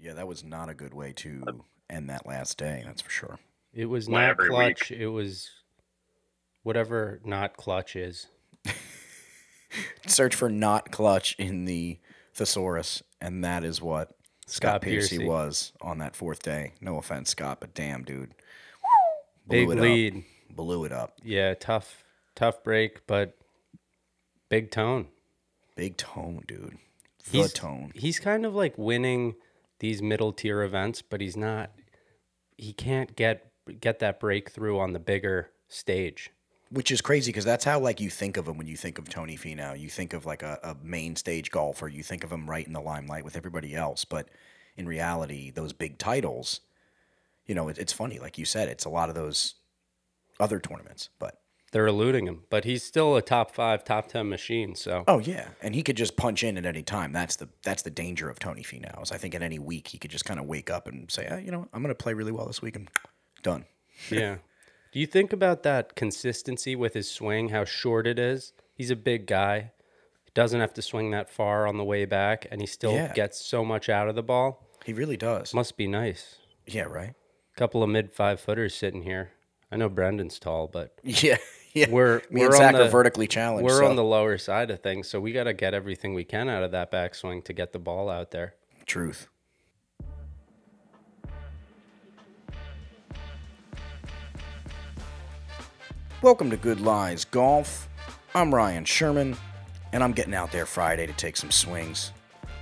Yeah, that was not a good way to end that last day, that's for sure. It was not clutch. It was whatever not clutch is. Search for not clutch in the thesaurus, and that is what Scott Piercy was on that fourth day. No offense, Scott, but damn, dude. Big lead. Blew it up. Yeah, tough break, but big tone. Big tone, dude. The tone. He's kind of like winning these middle tier events, but he's not. He can't get that breakthrough on the bigger stage. Which is crazy because that's how like you think of him when you think of Tony Finau. You think of like a main stage golfer. You think of him right in the limelight with everybody else. But in reality, those big titles, you know, it's funny. Like you said, it's a lot of those other tournaments, but they're eluding him. But he's still a top 5, top 10 machine. So oh yeah, and he could just punch in at any time. That's the danger of Tony Finau. Is I think in any week he could just kind of wake up and say, oh, you know, I'm going to play really well this week and done. Yeah. Do you think about that consistency with his swing, how short it is? He's a big guy. He doesn't have to swing that far on the way back, and he still gets so much out of the ball. He really does. Must be nice. Yeah, right? Couple of mid-5-footers sitting here. I know Brendan's tall, but yeah. Me and Zach are vertically challenged. We're on the lower side of things, so we got to get everything we can out of that backswing to get the ball out there. Truth. Welcome to Good Lies Golf. I'm Ryan Sherman, and I'm getting out there Friday to take some swings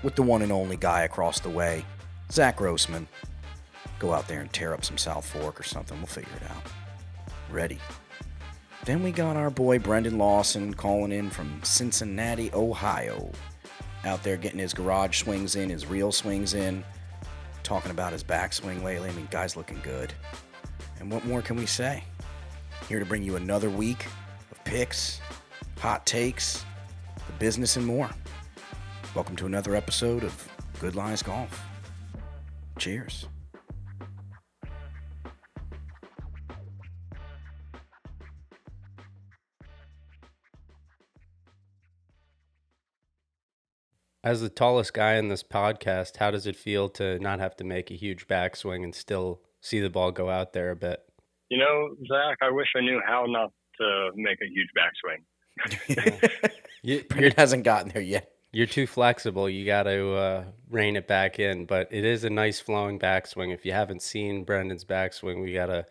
with the one and only guy across the way, Zach Grossman. Go out there and tear up some South Fork or something. We'll figure it out. Ready. Then we got our boy Brendan Lawson calling in from Cincinnati, Ohio. Out there getting his garage swings in, his reel swings in. Talking about his backswing lately. I mean, guy's looking good. And what more can we say? Here to bring you another week of picks, hot takes, the business, and more. Welcome to another episode of Good Lies Golf. Cheers. As the tallest guy in this podcast, how does it feel to not have to make a huge backswing and still see the ball go out there a bit? You know, Zach, I wish I knew how not to make a huge backswing. It hasn't gotten there yet. You're too flexible. You got to rein it back in. But it is a nice flowing backswing. If you haven't seen Brendan's backswing, we gotta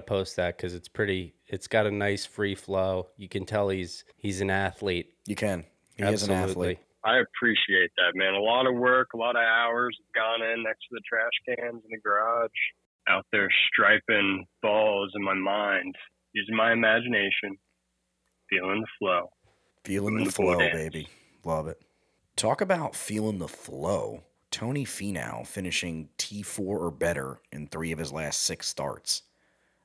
post that because it's pretty. It's got a nice free flow. You can tell he's an athlete. You can. He Absolutely. Is an athlete. I appreciate that, man. A lot of work, a lot of hours gone in next to the trash cans in the garage. Out there striping balls in my mind, using my imagination, feeling the flow. Feeling the flow, baby. Love it. Talk about feeling the flow. Tony Finau finishing T4 or better in 3 of his last 6 starts.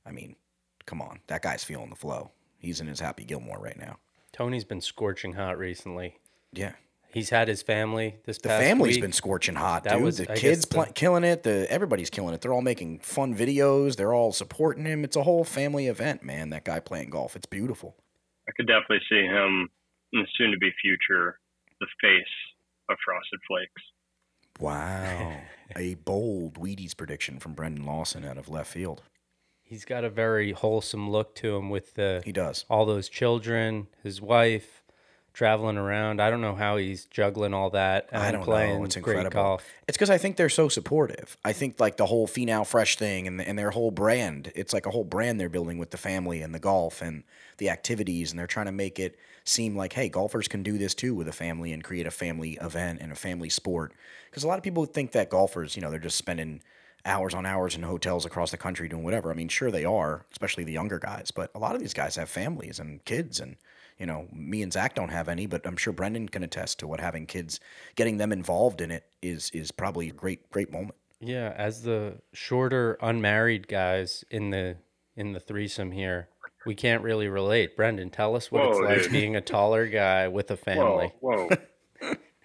I mean, come on. That guy's feeling the flow. He's in his Happy Gilmore right now. Tony's been scorching hot recently. Yeah. He's had his family this past week. The family's been scorching hot, dude. Killing it. Everybody's killing it. They're all making fun videos. They're all supporting him. It's a whole family event, man, that guy playing golf. It's beautiful. I could definitely see him in the soon-to-be future, the face of Frosted Flakes. Wow. A bold Wheaties prediction from Brendan Lawson out of left field. He's got a very wholesome look to him with he does. All those children, his wife. Traveling around. I don't know how he's juggling all that. And I don't know. It's incredible. Golf. It's because I think they're so supportive. I think like the whole Finau Fresh thing and their whole brand, it's like a whole brand they're building with the family and the golf and the activities. And they're trying to make it seem like, hey, golfers can do this too with a family and create a family event and a family sport. Because a lot of people think that golfers, you know, they're just spending hours on hours in hotels across the country doing whatever. I mean, sure they are, especially the younger guys. But a lot of these guys have families and kids and you know, me and Zach don't have any, but I'm sure Brendan can attest to what having kids, getting them involved in it is probably a great, great moment. Yeah, as the shorter unmarried guys in the threesome here, we can't really relate. Brendan, tell us what it's like being a taller guy with a family. Whoa.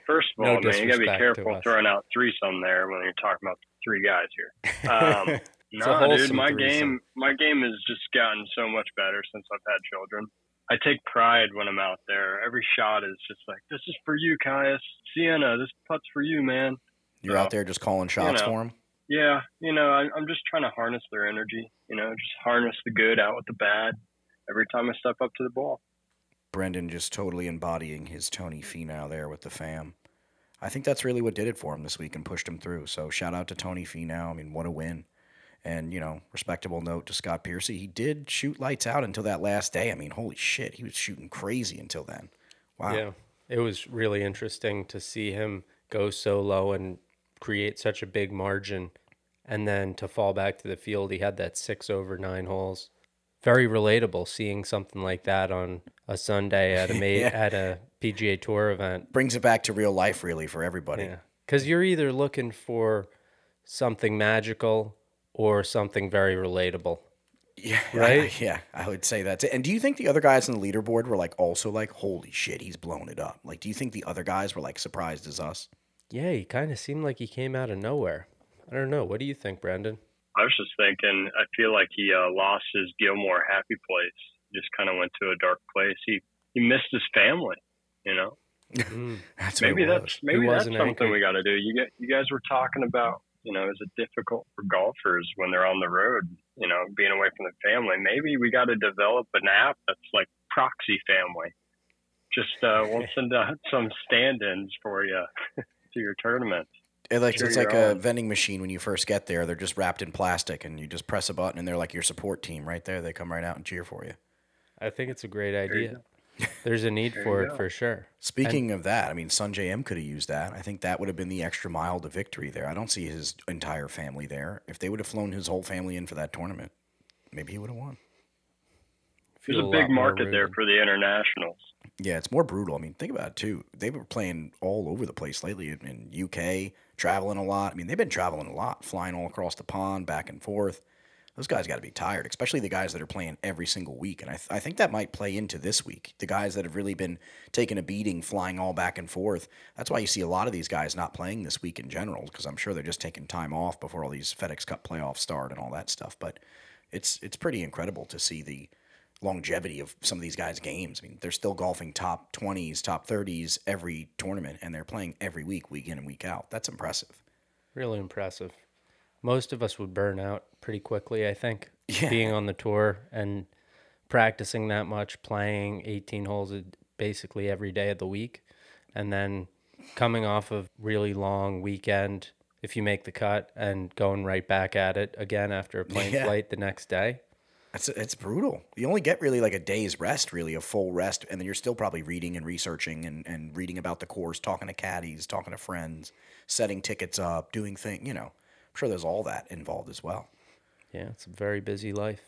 First of all, man, you got to be careful throwing out threesome there when you're talking about 3 guys here. My game has just gotten so much better since I've had children. I take pride when I'm out there. Every shot is just like, this is for you, Caius. Sienna, this putt's for you, man. You're out there just calling shots for them? Yeah. I'm just trying to harness their energy, just harness the good out with the bad every time I step up to the ball. Brendan just totally embodying his Tony Finau there with the fam. I think that's really what did it for him this week and pushed him through. So shout out to Tony Finau. I mean, what a win. And, respectable note to Scott Piercy. He did shoot lights out until that last day. I mean, holy shit, he was shooting crazy until then. Wow. Yeah, it was really interesting to see him go so low and create such a big margin. And then to fall back to the field, he had that 6 over 9 holes. Very relatable seeing something like that on a Sunday at a at a PGA Tour event. Brings it back to real life, really, for everybody. Yeah, because you're either looking for something magical or something very relatable. Yeah, right. I would say that's it. And do you think the other guys on the leaderboard were also holy shit, he's blown it up? Like, do you think the other guys were surprised as us? Yeah, he kind of seemed like he came out of nowhere. I don't know. What do you think, Brendan? I was just thinking, I feel like he lost his Gilmore happy place. Just kind of went to a dark place. He missed his family, That's something angry. We got to do. You guys were talking about, is it difficult for golfers when they're on the road, being away from the family? Maybe we got to develop an app that's like proxy family. Just we'll send out some stand-ins for you to your tournament. It's like a vending machine when you first get there. They're just wrapped in plastic, and you just press a button, and they're like your support team right there. They come right out and cheer for you. I think it's a great idea. There's a need for it for sure. Speaking of that, Sanjay M could have used that. I think that would have been the extra mile to victory there. I don't see his entire family there. If they would have flown his whole family in for that tournament, maybe he would have won. There's a big market there for the internationals. Yeah, it's more brutal. Think about it, too. They were playing all over the place lately in UK, traveling a lot. They've been traveling a lot, flying all across the pond, back and forth. Those guys got to be tired, especially the guys that are playing every single week. And I think that might play into this week. The guys that have really been taking a beating, flying all back and forth. That's why you see a lot of these guys not playing this week in general, because I'm sure they're just taking time off before all these FedEx Cup playoffs start and all that stuff. But it's pretty incredible to see the longevity of some of these guys' games. They're still golfing top 20s, top 30s every tournament, and they're playing every week, week in and week out. That's impressive. Really impressive. Most of us would burn out pretty quickly, I think, being on the tour and practicing that much, playing 18 holes basically every day of the week, and then coming off of really long weekend, if you make the cut, and going right back at it again after a plane flight the next day. It's brutal. You only get really a day's rest, really, a full rest, and then you're still probably reading and researching and reading about the course, talking to caddies, talking to friends, setting tickets up, doing things, I'm sure there's all that involved as well. Yeah, it's a very busy life.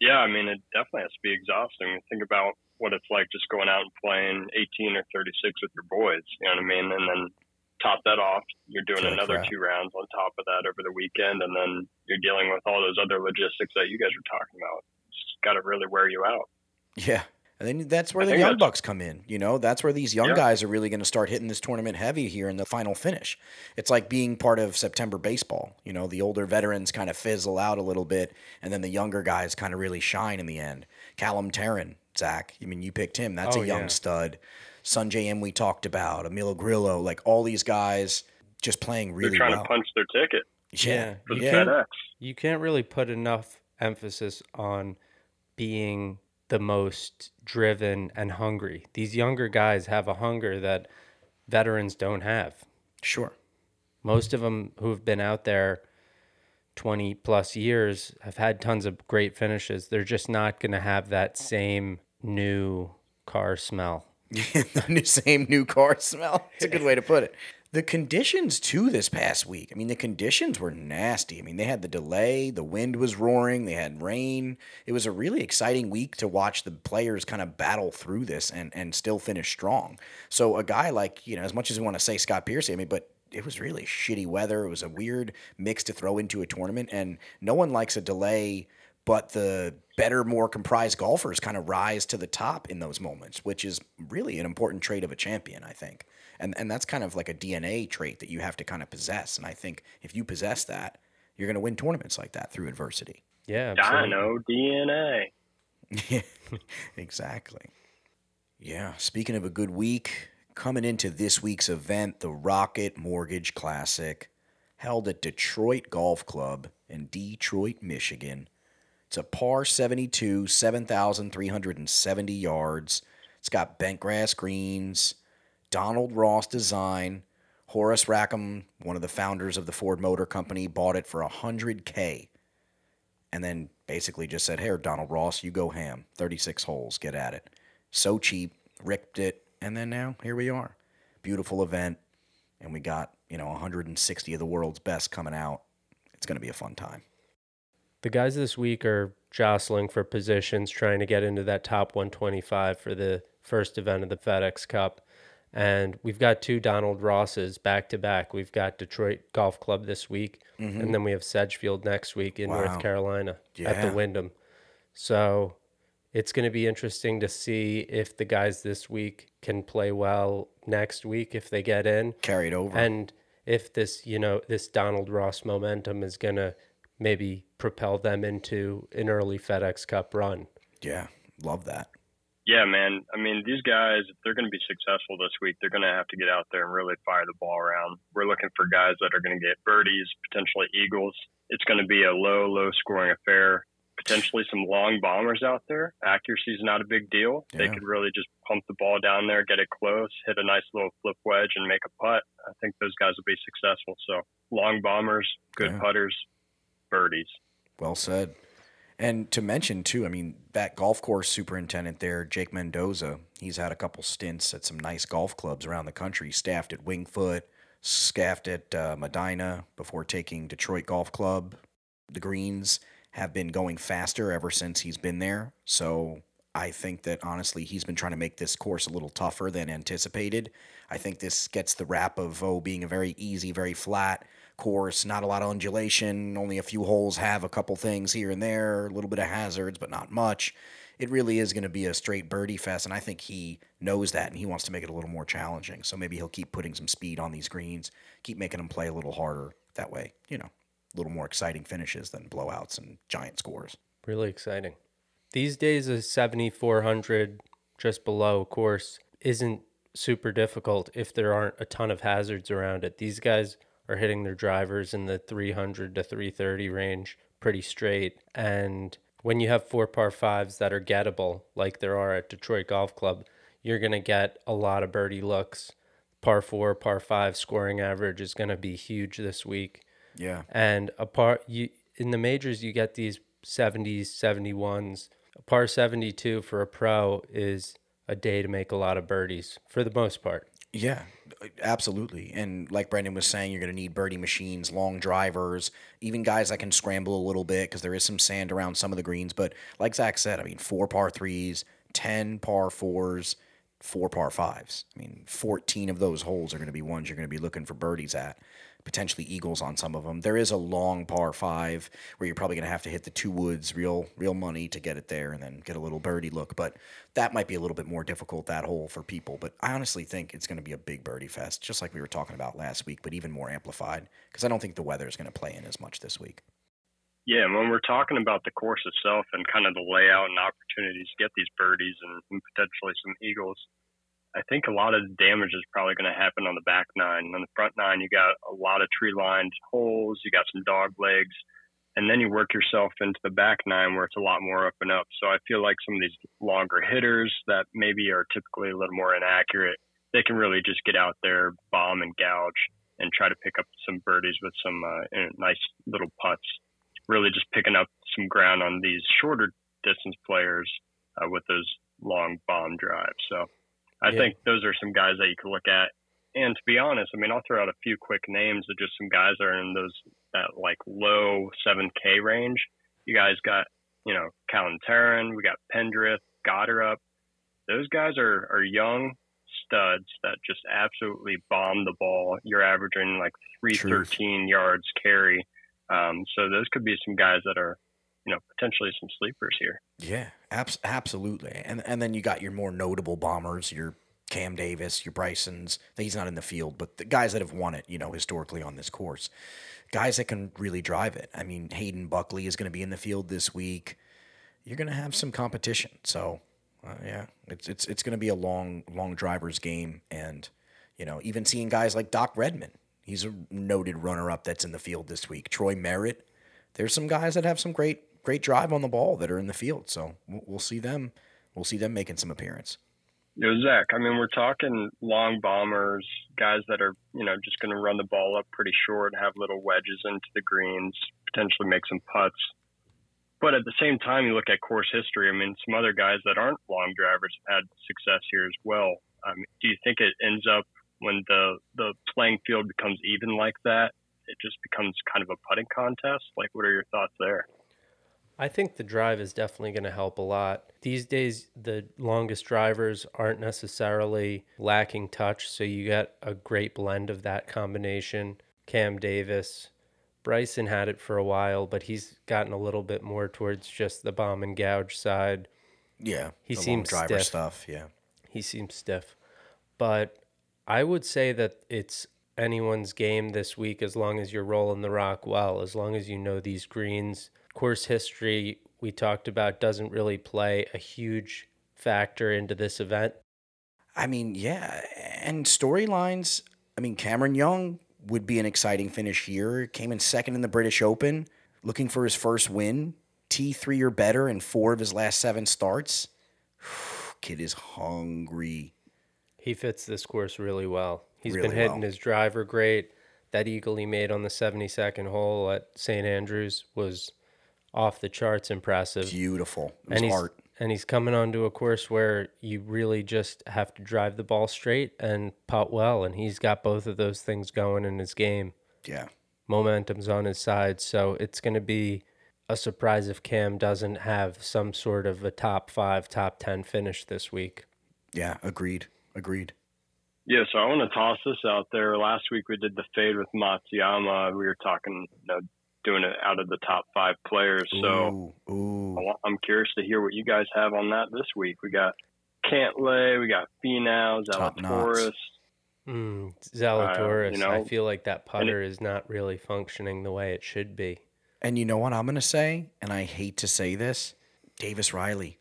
Yeah, it definitely has to be exhausting. Think about what it's like just going out and playing 18 or 36 with your boys, and then top that off, you're doing another 2 rounds on top of that over the weekend, and then you're dealing with all those other logistics that you guys were talking about. It's got to really wear you out. Yeah, and then that's where the young bucks come in. That's where these young guys are really going to start hitting this tournament heavy here in the final finish. It's like being part of September baseball. The older veterans kind of fizzle out a little bit, and then the younger guys kind of really shine in the end. Callum Tarrant, Zach, you picked him. That's a young stud. Sanjay M, we talked about, Emilio Grillo, all these guys just playing really well. They're trying to punch their ticket. Yeah. For the FedEx. You can't really put enough emphasis on being the most driven and hungry. These younger guys have a hunger that veterans don't have. Sure. Most of them who've been out there 20 plus years have had tons of great finishes. They're just not going to have that same new car smell. Same new car smell. It's a good way to put it. The conditions, too, this past week. The conditions were nasty. They had the delay. The wind was roaring. They had rain. It was a really exciting week to watch the players kind of battle through this and still finish strong. So a guy like, as much as we want to say Scott Piercy, but it was really shitty weather. It was a weird mix to throw into a tournament, and no one likes a delay, but the better, more comprised golfers kind of rise to the top in those moments, which is really an important trait of a champion, I think. And that's kind of like a DNA trait that you have to kind of possess. And I think if you possess that, you're going to win tournaments like that through adversity. Yeah, absolutely. Dino DNA. Yeah, exactly. Yeah, speaking of a good week, Coming into this week's event, the Rocket Mortgage Classic, held at Detroit Golf Club in Detroit, Michigan. It's a par 72, 7,370 yards. It's got bent grass greens, Donald Ross design. Horace Rackham, one of the founders of the Ford Motor Company, bought it for $100K and then basically just said, "Hey, Donald Ross, you go ham. 36 holes, get at it." So cheap, ripped it. And then now, here we are. Beautiful event, and we got, 160 of the world's best coming out. It's going to be a fun time. The guys this week are jostling for positions, trying to get into that top 125 for the first event of the FedEx Cup. And we've got two Donald Rosses back-to-back. We've got Detroit Golf Club this week, and then we have Sedgefield next week in North Carolina at the Wyndham. So it's going to be interesting to see if the guys this week can play well next week if they get in. Carry it over. And if this, this Donald Ross momentum is going to maybe propel them into an early FedEx Cup run. Yeah, love that. Yeah, man. I mean, these guys, if they're going to be successful this week, they're going to have to get out there and really fire the ball around. We're looking for guys that are going to get birdies, potentially eagles. It's going to be a low, low-scoring affair. Potentially some long bombers out there. Accuracy is not a big deal. Yeah. They could really just pump the ball down there, get it close, hit a nice little flip wedge, and make a putt. I think those guys will be successful. So long bombers, good putters, birdies. Well said. And to mention, too, that golf course superintendent there, Jake Mendoza, he's had a couple stints at some nice golf clubs around the country, staffed at Wingfoot, staffed at Medina before taking Detroit Golf Club. The greens have been going faster ever since he's been there. So I think that, honestly, he's been trying to make this course a little tougher than anticipated. I think this gets the rap of, being a very easy, very flat course, not a lot of undulation, only a few holes have a couple things here and there, a little bit of hazards, but not much. It really is going to be a straight birdie fest, and I think he knows that, and he wants to make it a little more challenging. So maybe he'll keep putting some speed on these greens, keep making them play a little harder. That way, a little more exciting finishes than blowouts and giant scores. Really exciting. These days, a 7,400 just below course isn't super difficult if there aren't a ton of hazards around it. These guys are hitting their drivers in the 300 to 330 range pretty straight. And when you have 4 par 5s that are gettable, like there are at Detroit Golf Club, you're going to get a lot of birdie looks. Par 4, par 5 scoring average is going to be huge this week. Yeah. And in the majors, you get these 70s, 71s. A par 72 for a pro is a day to make a lot of birdies for the most part. Yeah, absolutely. And like Brendan was saying, you're going to need birdie machines, long drivers, even guys that can scramble a little bit because there is some sand around some of the greens. But like Zach said, 4 par 3s, 10 par 4s, 4 par 5s. 14 of those holes are going to be ones you're going to be looking for birdies at. Potentially eagles on some of them. There is a long par 5 where you're probably going to have to hit the 2 woods real money to get it there and then get a little birdie look. But that might be a little bit more difficult, that hole, for people. But I honestly think it's going to be a big birdie fest, just like we were talking about last week, but even more amplified because I don't think the weather is going to play in as much this week. Yeah, and when we're talking about the course itself and kind of the layout and opportunities to get these birdies and potentially some eagles, I think a lot of the damage is probably going to happen on the back nine. On the front nine, you got a lot of tree-lined holes, you got some dog legs, and then you work yourself into the back nine where it's a lot more up and up. So I feel like some of these longer hitters that maybe are typically a little more inaccurate, they can really just get out there, bomb and gouge, and try to pick up some birdies with some nice little putts. Really just picking up some ground on these shorter distance players with those long bomb drives. So I think those are some guys that you can look at. And to be honest, I'll throw out a few quick names of just some guys that are in that like low 7K range. You guys got, Callanterran, we got Pendrith, Goddard. Those guys are young studs that just absolutely bomb the ball. You're averaging like 313 yards carry. So those could be some guys that are, potentially some sleepers here. Yeah, absolutely. And then you got your more notable bombers, your Cam Davis, your Brysons. He's not in the field, but the guys that have won it, historically on this course, guys that can really drive it. Hayden Buckley is going to be in the field this week. You're going to have some competition. So Yeah, it's going to be a long driver's game. And, you know, even seeing guys like Doc Redman, he's a noted runner-up that's in the field this week. Troy Merritt, there's some guys that have some great drive on the ball that are in the field. So we'll see them making some appearance. Yo, Zach, I mean, we're talking long bombers, guys that are, you know, just going to run the ball up pretty short, have little wedges into the greens, potentially make some putts. But at the same time, you look at course history. I mean, some other guys that aren't long drivers have had success here as well. Do you think it ends up when the playing field becomes even like that, it just becomes kind of a putting contest? Like, what are your thoughts there? I think the drive is definitely going to help a lot. These days, the longest drivers aren't necessarily lacking touch, so you got a great blend of that combination. Cam Davis, Bryson had it for a while, but he's gotten a little bit more towards just the bomb and gouge side. Yeah, he seems long driver stiff. Stuff, yeah. He seems stiff. But I would say that it's anyone's game this week as long as you're rolling the rock well, as long as you know these greens. Course history, we talked about, doesn't really play a huge factor into this event. I mean, yeah. And storylines, I mean, Cameron Young would be an exciting finish here. Came in second in the British Open, looking for his first win. T3 or better in 4 of his last 7 starts. Kid is hungry. He fits this course really well. He's really been hitting his driver great. That eagle he made on the 72nd hole at St. Andrews was off the charts impressive. Beautiful. And he's coming onto a course where you really just have to drive the ball straight and putt well, and he's got both of those things going in his game. Yeah. Momentum's on his side, so it's going to be a surprise if Cam doesn't have some sort of a top 5, top 10 finish this week. Yeah, agreed. Yeah, so I want to toss this out there. Last week we did the fade with Matsuyama. We were talking, you know, doing it out of the top 5 players. So I'm curious to hear what you guys have on that this week. We got Cantlay, we got Finau, Zalatoris. Zalatoris, you know, I feel like that putter is not really functioning the way it should be. And you know what I'm going to say? And I hate to say this, Davis Riley.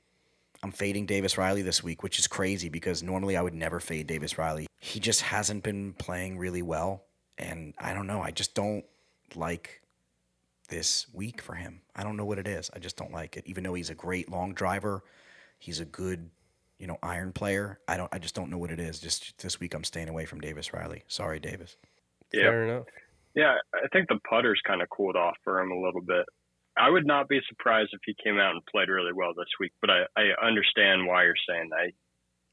I'm fading Davis Riley this week, which is crazy because normally I would never fade Davis Riley. He just hasn't been playing really well. And I don't know. I just don't like this week for him. I don't know what it is. I just don't like it. Even though he's a great long driver, he's a good, you know, iron player. I just don't know what it is. Just this week I'm staying away from Davis Riley. Sorry, Davis. Yeah. Fair enough. Yeah, I think the putter's kind of cooled off for him a little bit. I would not be surprised if he came out and played really well this week, but I understand why you're saying that.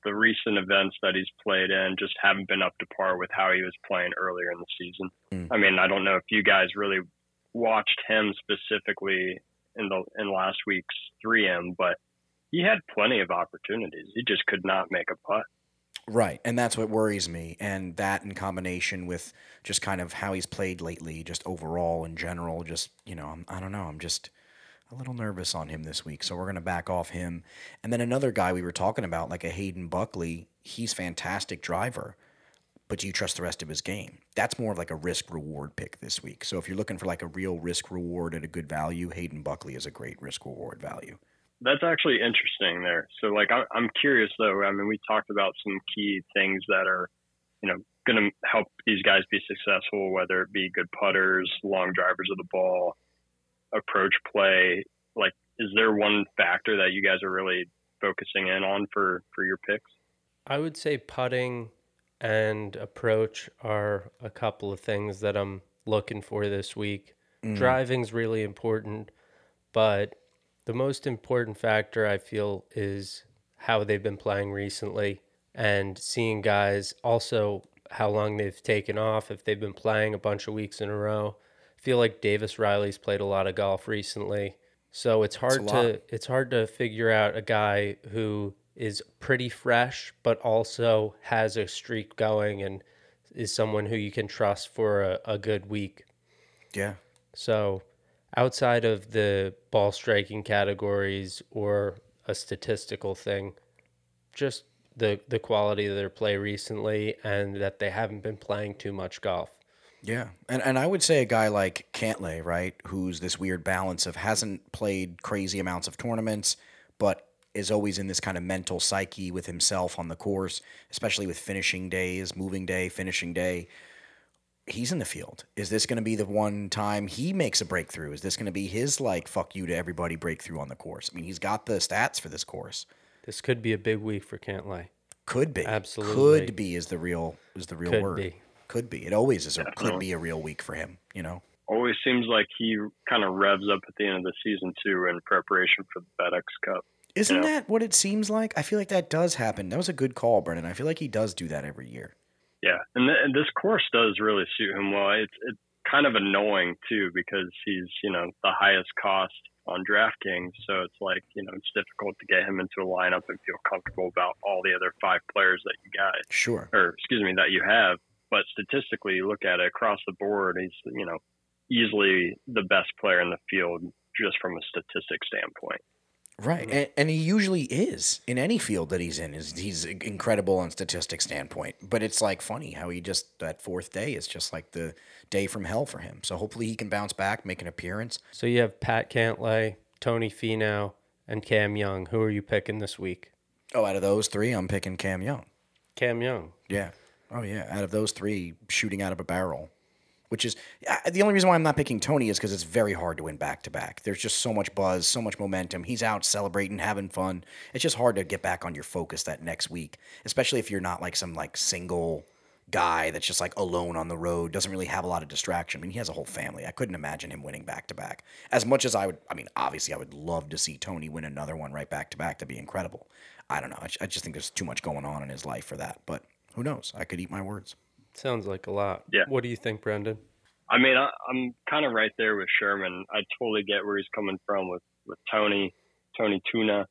The recent events that he's played in just haven't been up to par with how he was playing earlier in the season. I mean, I don't know if you guys really watched him specifically in last week's 3M, but he had plenty of opportunities. He just could not make a putt. Right, and that's what worries me. And that in combination with just kind of how he's played lately, just overall in general, just, you know, I don't know. I'm just a little nervous on him this week, so we're going to back off him. And then another guy we were talking about, like a Hayden Buckley, he's fantastic driver, but do you trust the rest of his game? That's more of like a risk-reward pick this week. So if you're looking for like a real risk-reward at a good value, Hayden Buckley is a great risk-reward value. That's actually interesting there. So, like, I'm curious, though. I mean, we talked about some key things that are, you know, going to help these guys be successful, whether it be good putters, long drivers of the ball, approach play. Like, is there one factor that you guys are really focusing in on for your picks? I would say putting and approach are a couple of things that I'm looking for this week. Driving's really important, but the most important factor, I feel, is how they've been playing recently and seeing guys, also how long they've taken off, if they've been playing a bunch of weeks in a row. I feel like Davis Riley's played a lot of golf recently, so it's hard to figure out a guy who is pretty fresh but also has a streak going and is someone who you can trust for a good week. Yeah. So outside of the ball striking categories or a statistical thing, just the quality of their play recently and that they haven't been playing too much golf. Yeah. And I would say a guy like Cantlay, right, who's this weird balance of hasn't played crazy amounts of tournaments, but is always in this kind of mental psyche with himself on the course, especially with finishing days, moving day, finishing day. He's in the field. Is this going to be the one time he makes a breakthrough? Is this going to be his, like, fuck you to everybody breakthrough on the course? I mean, he's got the stats for this course. This could be a big week for Cantlay. Could be. Absolutely. Could be is the real could word. Could be. Could be. It always is. Could be a real week for him, you know? Always seems like he kind of revs up at the end of the season, too, in preparation for the FedEx Cup. Isn't that what it seems like? I feel like that does happen. That was a good call, Brendan. I feel like he does do that every year. Yeah, and this course does really suit him well. It's kind of annoying, too, because he's, you know, the highest cost on DraftKings. So it's like, you know, it's difficult to get him into a lineup and feel comfortable about all the other five players that you got. Sure. Or, excuse me, that you have. But statistically, you look at it across the board, he's, you know, easily the best player in the field just from a statistic standpoint. Right. Mm-hmm. And he usually is in any field that he's in. He's incredible on statistics standpoint. But it's like funny how he just, that fourth day is just like the day from hell for him. So hopefully he can bounce back, make an appearance. So you have Pat Cantlay, Tony Finau, and Cam Young. Who are you picking this week? Oh, out of those three, I'm picking Cam Young. Cam Young. Yeah. Oh, yeah. Out of those three, shooting out of a barrel. Which is the only reason why I'm not picking Tony is because it's very hard to win back-to-back. There's just so much buzz, so much momentum. He's out celebrating, having fun. It's just hard to get back on your focus that next week, especially if you're not like some like single guy that's just like alone on the road, doesn't really have a lot of distraction. I mean, he has a whole family. I couldn't imagine him winning back-to-back. As much as obviously I would love to see Tony win another one right back-to-back. That'd be incredible. I don't know. I just think there's too much going on in his life for that. But who knows? I could eat my words. Sounds like a lot. Yeah. What do you think, Brendan? I mean, I'm kind of right there with Sherman. I totally get where he's coming from with Tony Tuna.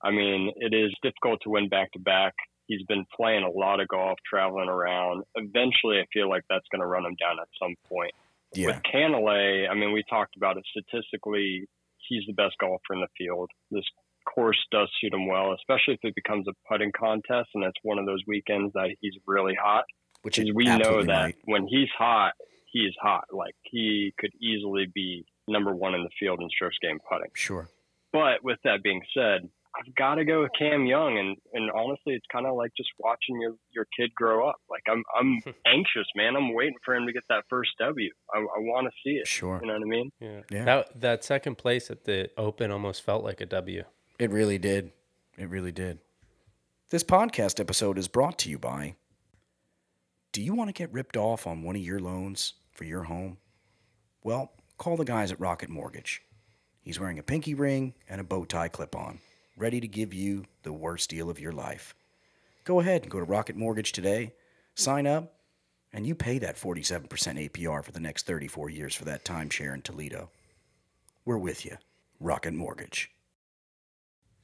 I mean, it is difficult to win back-to-back. He's been playing a lot of golf, traveling around. Eventually, I feel like that's going to run him down at some point. Yeah. With Cantlay, I mean, we talked about it. Statistically, he's the best golfer in the field. This course does suit him well, especially if it becomes a putting contest, and that's one of those weekends that he's really hot. Which is, we know that right. When he's hot. Like, he could easily be number one in the field in strokes gained putting. Sure. But with that being said, I've got to go with Cam Young. And honestly, it's kind of like just watching your kid grow up. Like, I'm anxious, man. I'm waiting for him to get that first W. I want to see it. Sure. You know what I mean? Yeah. That second place at the Open almost felt like a W. It really did. It really did. This podcast episode is brought to you by... Do you want to get ripped off on one of your loans for your home? Well, call the guys at Rocket Mortgage. He's wearing a pinky ring and a bow tie clip-on, ready to give you the worst deal of your life. Go ahead and go to Rocket Mortgage today, sign up, and you pay that 47% APR for the next 34 years for that timeshare in Toledo. We're with you, Rocket Mortgage.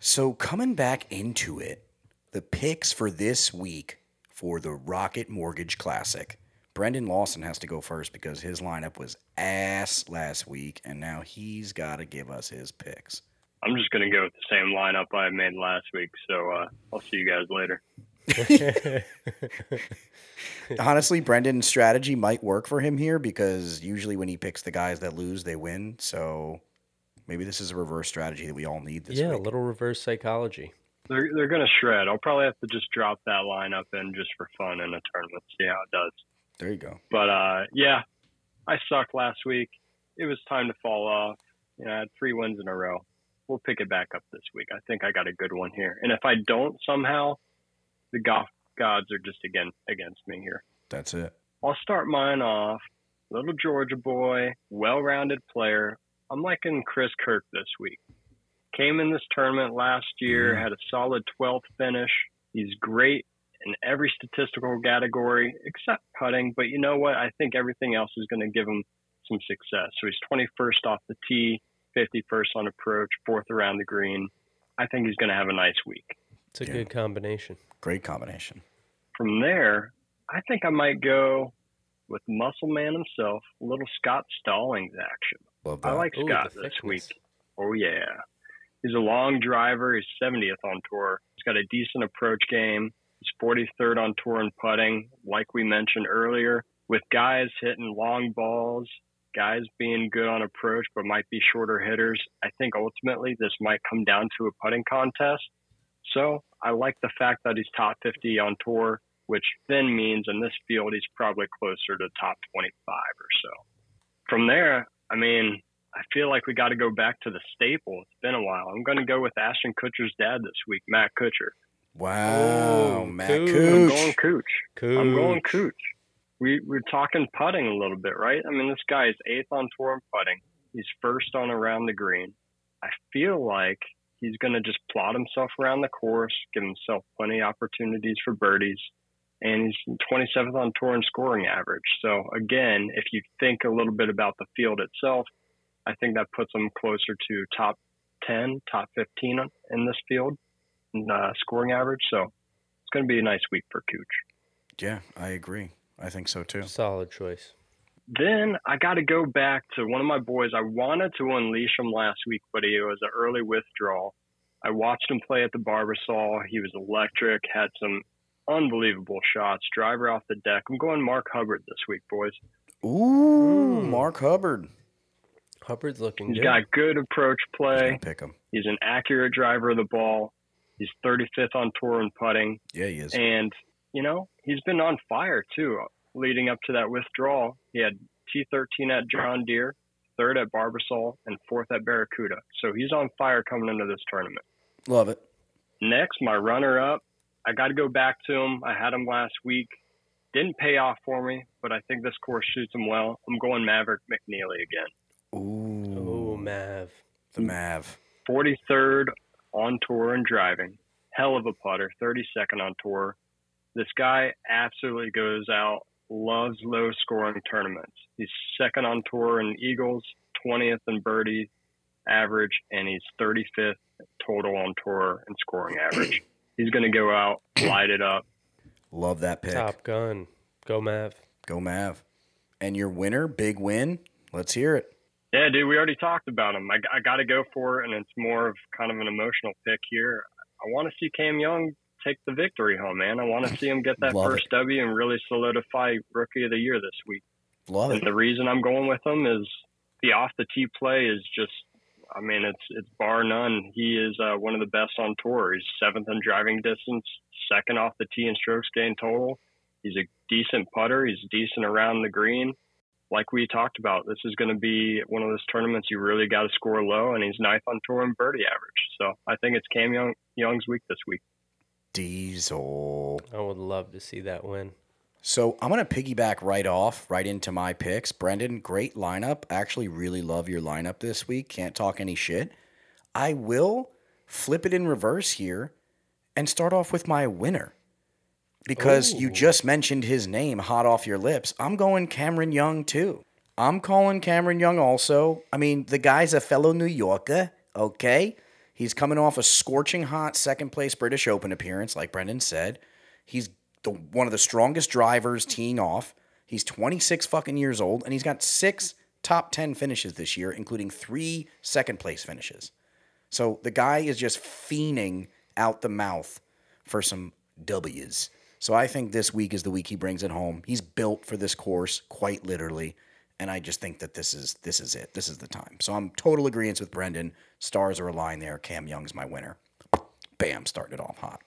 So coming back into it, the picks for this week for the Rocket Mortgage Classic. Brendan Lawson has to go first because his lineup was ass last week, and now he's got to give us his picks. I'm just going to go with the same lineup I made last week, so I'll see you guys later. Honestly, Brendan's strategy might work for him here because usually when he picks the guys that lose, they win. So maybe this is a reverse strategy that we all need this week. Yeah, a little reverse psychology. They're going to shred. I'll probably have to just drop that lineup in just for fun in a tournament, see how it does. There you go. But, yeah, I sucked last week. It was time to fall off. You know, I had 3 wins in a row. We'll pick it back up this week. I think I got a good one here. And if I don't somehow, the golf gods are just again against me here. That's it. I'll start mine off. Little Georgia boy, well-rounded player. I'm liking Chris Kirk this week. Came in this tournament last year, had a solid 12th finish. He's great in every statistical category except putting. But you know what? I think everything else is going to give him some success. So he's 21st off the tee, 51st on approach, 4th around the green. I think he's going to have a nice week. It's a good combination. Great combination. From there, I think I might go with Muscle Man himself, little Scott Stallings action. Love that. I like Scott this week. Oh, yeah. He's a long driver. He's 70th on tour. He's got a decent approach game. He's 43rd on tour in putting, like we mentioned earlier, with guys hitting long balls, guys being good on approach but might be shorter hitters. I think ultimately this might come down to a putting contest. So I like the fact that he's top 50 on tour, which then means in this field he's probably closer to top 25 or so. From there, I mean, I feel like we got to go back to the staple. It's been a while. I'm going to go with Ashton Kutcher's dad this week, Matt Kuchar. Wow, oh, Matt Kuchar. I'm going Kuchar. We're talking putting a little bit, right? I mean, this guy is 8th on tour in putting. He's first on around the green. I feel like he's going to just plot himself around the course, give himself plenty of opportunities for birdies, and he's 27th on tour in scoring average. So, again, if you think a little bit about the field itself, I think that puts him closer to top 10, top 15 in this field in scoring average. So it's going to be a nice week for Kuchar. Yeah, I agree. I think so, too. Solid choice. Then I got to go back to one of my boys. I wanted to unleash him last week, but he was an early withdrawal. I watched him play at the Barbasol. He was electric, had some unbelievable shots, driver off the deck. I'm going Mark Hubbard this week, boys. Ooh, Mark Hubbard. Hubbard's looking good. He's got good approach play. Pick him. He's an accurate driver of the ball. He's 35th on tour in putting. Yeah, he is. And, you know, he's been on fire, too. Leading up to that withdrawal, he had T13 at John Deere, third at Barbasol, and fourth at Barracuda. So he's on fire coming into this tournament. Love it. Next, my runner-up. I got to go back to him. I had him last week. Didn't pay off for me, but I think this course suits him well. I'm going Maverick McNealy again. Ooh, Mav. The Mav. 43rd on tour and driving. Hell of a putter. 32nd on tour. This guy absolutely goes out, loves low-scoring tournaments. He's second on tour in eagles, 20th in birdie average, and he's 35th total on tour in scoring average. He's going to go out, light it up. Love that pick. Top gun. Go Mav. Go Mav. And your winner, big win. Let's hear it. Yeah, dude, we already talked about him. I got to go for it, and it's more of kind of an emotional pick here. I want to see Cam Young take the victory home, man. I want to see him get that first W and really solidify Rookie of the Year this week. Love it. And the reason I'm going with him is the off-the-tee play is just, I mean, it's bar none. He is one of the best on tour. He's 7th in driving distance, 2nd off the tee in strokes gained total. He's a decent putter. He's decent around the green. Like we talked about, this is going to be one of those tournaments you really got to score low, and he's 9th on tour in birdie average. So I think it's Cam Young's week this week. Diesel. I would love to see that win. So I'm going to piggyback right into my picks. Brendan, great lineup. Actually really love your lineup this week. Can't talk any shit. I will flip it in reverse here and start off with my winner. Because you just mentioned his name hot off your lips. I'm going Cameron Young, too. I'm calling Cameron Young also. I mean, the guy's a fellow New Yorker, okay? He's coming off a scorching hot second-place British Open appearance, like Brendan said. He's one of the strongest drivers teeing off. He's 26 fucking years old, and he's got 6 top 10 finishes this year, including 3 second-place finishes. So the guy is just fiending out the mouth for some W's. So I think this week is the week he brings it home. He's built for this course, quite literally, and I just think that this is it. This is the time. So I'm total agreeance with Brendan. Stars are aligned there. Cam Young's my winner. Bam, starting it off hot.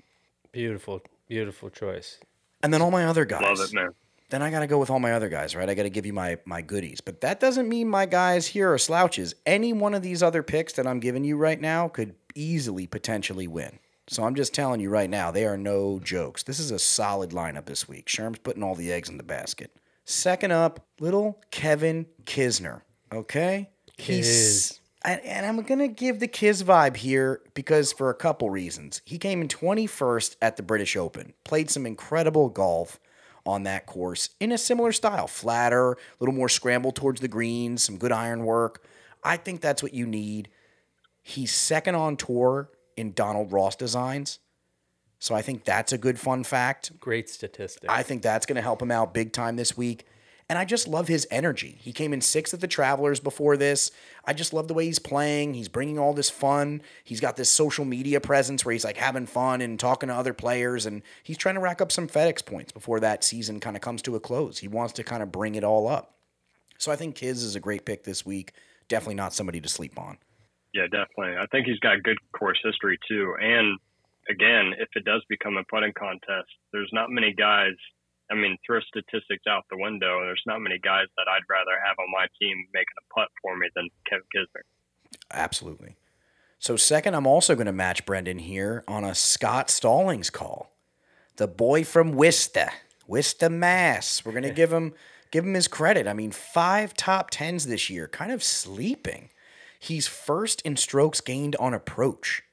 Beautiful, beautiful choice. And then all my other guys. Love it, man. Then I got to go with all my other guys, right? I got to give you my goodies. But that doesn't mean my guys here are slouches. Any one of these other picks that I'm giving you right now could easily potentially win. So I'm just telling you right now, they are no jokes. This is a solid lineup this week. Sherm's putting all the eggs in the basket. Second up, little Kevin Kisner, okay? He's, and I'm going to give the Kiz vibe here because for a couple reasons. He came in 21st at the British Open, played some incredible golf on that course in a similar style, flatter, a little more scramble towards the greens, some good iron work. I think that's what you need. He's second on tour in Donald Ross designs. So I think that's a good fun fact. Great statistic. I think that's going to help him out big time this week. And I just love his energy. He came in 6th at the Travelers before this. I just love the way he's playing. He's bringing all this fun. He's got this social media presence where he's like having fun and talking to other players. And he's trying to rack up some FedEx points before that season kind of comes to a close. He wants to kind of bring it all up. So I think Kiz is a great pick this week. Definitely not somebody to sleep on. Yeah, definitely. I think he's got good course history too. And again, if it does become a putting contest, there's not many guys. I mean, throw statistics out the window. There's not many guys that I'd rather have on my team making a putt for me than Kevin Kisner. Absolutely. So second, I'm also going to match Brendan here on a Scott Stallings call. The boy from Worcester, Mass. We're going to give him his credit. I mean, 5 top 10s this year, kind of sleeping. He's first in strokes gained on approach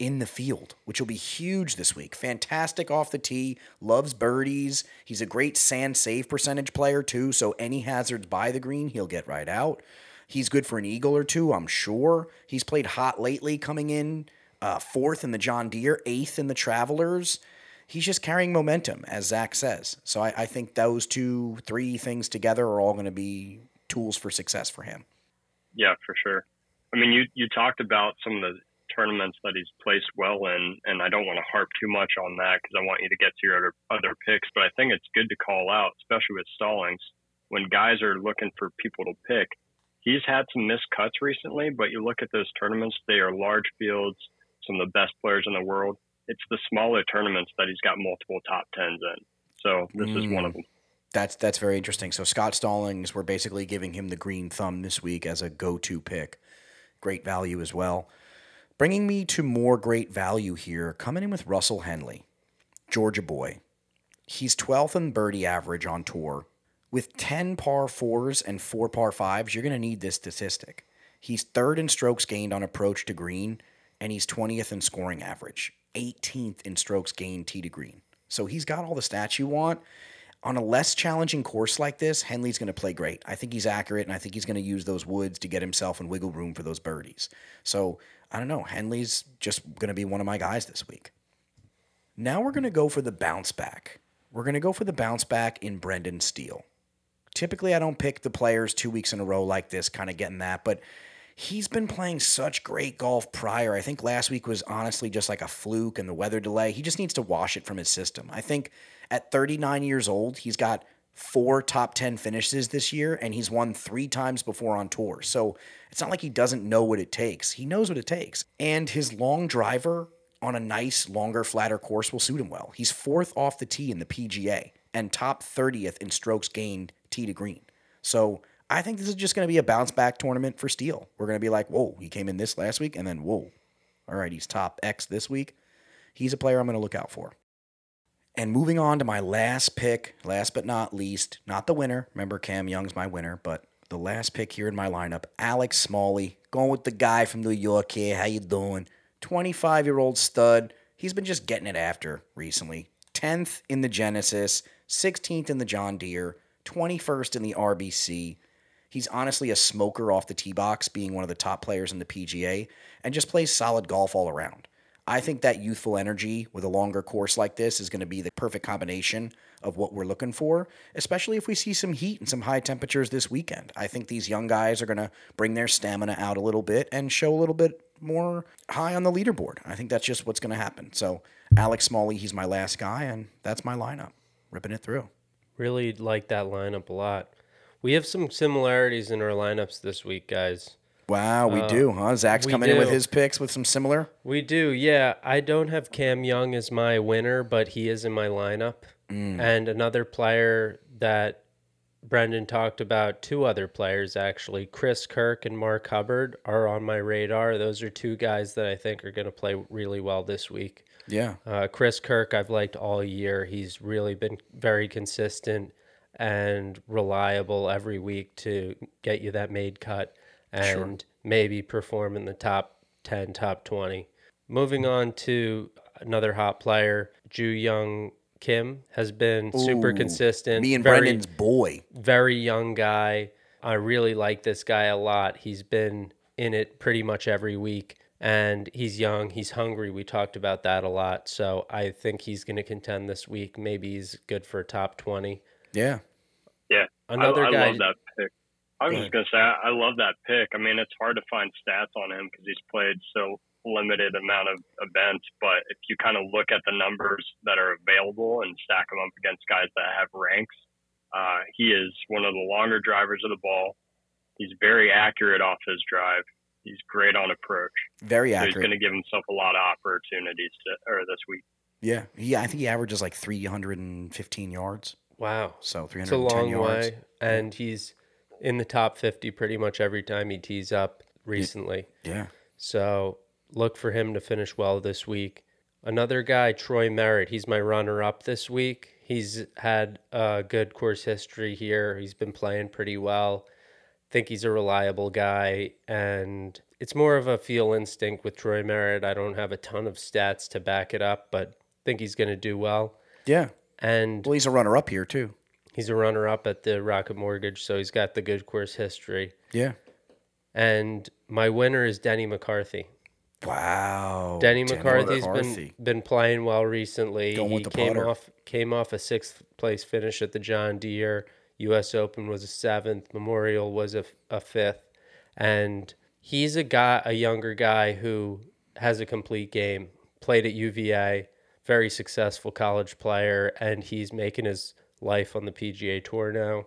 in the field, which will be huge this week. Fantastic off the tee, loves birdies. He's a great sand save percentage player too, so any hazards by the green, he'll get right out. He's good for an eagle or two, I'm sure. He's played hot lately, coming in 4th in the John Deere, 8th in the Travelers. He's just carrying momentum, as Zach says. So I think those 2-3 things together are all going to be tools for success for him. Yeah, for sure. I mean, you talked about some of the tournaments that he's placed well in, and I don't want to harp too much on that because I want you to get to your other picks, but I think it's good to call out, especially with Stallings, when guys are looking for people to pick. He's had some missed cuts recently, but you look at those tournaments, they are large fields, some of the best players in the world. It's the smaller tournaments that he's got multiple top tens in. So this is one of them. That's very interesting. So Scott Stallings, we're basically giving him the green thumb this week as a go-to pick. Great value as well. Bringing me to more great value here, coming in with Russell Henley, Georgia boy. He's 12th in birdie average on tour. With 10 par 4s and 4 par 5s, you're going to need this statistic. He's 3rd in strokes gained on approach to green, and he's 20th in scoring average, 18th in strokes gained tee to green. So he's got all the stats you want. On a less challenging course like this, Henley's going to play great. I think he's accurate, and I think he's going to use those woods to get himself in wiggle room for those birdies. So, I don't know. Henley's just going to be one of my guys this week. Now we're going to go for the bounce back. We're going to go for the bounce back in Brendan Steele. Typically, I don't pick the players 2 weeks in a row like this, kind of getting that, but he's been playing such great golf prior. I think last week was honestly just like a fluke and the weather delay. He just needs to wash it from his system. I think at 39 years old, he's got 4 top 10 finishes this year, and he's won 3 times before on tour. So it's not like he doesn't know what it takes. He knows what it takes. And his long driver on a nice, longer, flatter course will suit him well. He's 4th off the tee in the PGA and top 30th in strokes gained tee to green. So I think this is just going to be a bounce-back tournament for Steele. We're going to be like, whoa, he came in this last week, and then whoa, all right, he's top X this week. He's a player I'm going to look out for. And moving on to my last pick, last but not least, not the winner. Remember, Cam Young's my winner, but the last pick here in my lineup, Alex Smalley, going with the guy from New York here. How you doing? 25-year-old stud. He's been just getting it after recently. 10th in the Genesis, 16th in the John Deere, 21st in the RBC. He's honestly a smoker off the tee box, being one of the top players in the PGA, and just plays solid golf all around. I think that youthful energy with a longer course like this is going to be the perfect combination of what we're looking for, especially if we see some heat and some high temperatures this weekend. I think these young guys are going to bring their stamina out a little bit and show a little bit more high on the leaderboard. I think that's just what's going to happen. So Alex Smalley, he's my last guy, and that's my lineup. Ripping it through. Really like that lineup a lot. We have some similarities in our lineups this week, guys. Wow, we do, huh? Zach's coming in with his picks with some similar? We do, yeah. I don't have Cam Young as my winner, but he is in my lineup. And another player that Brendan talked about, 2 other players, actually, Chris Kirk and Mark Hubbard are on my radar. Those are 2 guys that I think are going to play really well this week. Yeah. Chris Kirk, I've liked all year. He's really been very consistent and reliable every week to get you that made cut and maybe perform in the top 10, top 20. Moving on to another hot player, Ju Young Kim has been super consistent. Me and Brendan's boy. Very young guy. I really like this guy a lot. He's been in it pretty much every week, and he's young. He's hungry. We talked about that a lot. So I think he's going to contend this week. Maybe he's good for top 20. Yeah. Yeah. Another guy. I love that pick. I was just going to say, I love that pick. I mean, it's hard to find stats on him because he's played so limited amount of events. But if you kind of look at the numbers that are available and stack them up against guys that have ranks, He is one of the longer drivers of the ball. He's very accurate off his drive. He's great on approach. Very accurate. So he's going to give himself a lot of opportunities this week. Yeah. I think he averages like 315 yards. Wow. So 310 yards. It's a long way. And he's in the top 50 pretty much every time he tees up recently. Yeah. So look for him to finish well this week. Another guy, Troy Merritt, he's my runner-up this week. He's had a good course history here. He's been playing pretty well. I think he's a reliable guy, and it's more of a feel instinct with Troy Merritt. I don't have a ton of stats to back it up, but I think he's going to do well. Yeah. And well, he's a runner-up here, too. He's a runner-up at the Rocket Mortgage, so he's got the good course history. Yeah. And my winner is Denny McCarthy. Wow. Denny McCarthy's been playing well recently. He came off a 6th place finish at the John Deere. US Open was a 7th, Memorial was a 5th, and he's a younger guy who has a complete game. Played at UVA, very successful college player, and he's making his life on the PGA Tour now.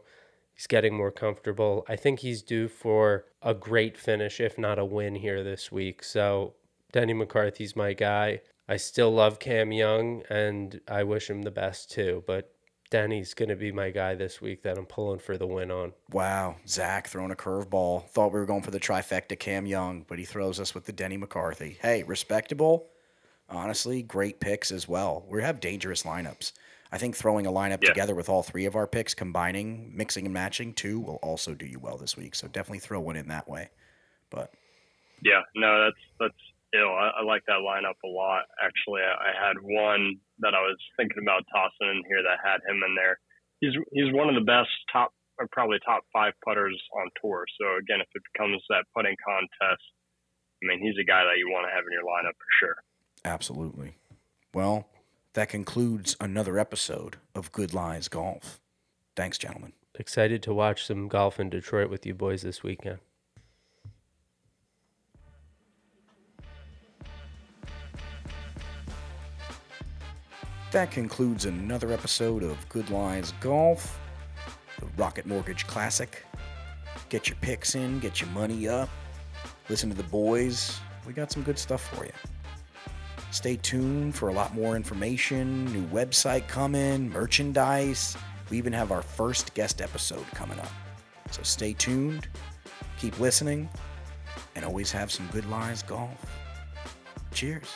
He's getting more comfortable. I think he's due for a great finish, if not a win here this week. So Denny McCarthy's my guy. I still love Cam Young, and I wish him the best too. But Denny's going to be my guy this week that I'm pulling for the win on. Wow. Zach throwing a curveball. Thought we were going for the trifecta Cam Young, but he throws us with the Denny McCarthy. Hey, respectable. Honestly, great picks as well. We have dangerous lineups. I think throwing a lineup together with all three of our picks, combining, mixing and matching, too, will also do you well this week. So definitely throw one in that way. But yeah, no, that's ill. I like that lineup a lot. Actually, I had one that I was thinking about tossing in here that had him in there. He's one of the best top 5 putters on tour. So again, if it becomes that putting contest, I mean, he's a guy that you want to have in your lineup for sure. Absolutely. Well, that concludes another episode of Good Lies Golf. Thanks, gentlemen. Excited to watch some golf in Detroit with you boys this weekend. That concludes another episode of Good Lies Golf, the Rocket Mortgage Classic. Get your picks in, get your money up, listen to the boys. We got some good stuff for you. Stay tuned for a lot more information, new website coming, merchandise. We even have our first guest episode coming up. So stay tuned, keep listening, and always have some good lies golf. Cheers.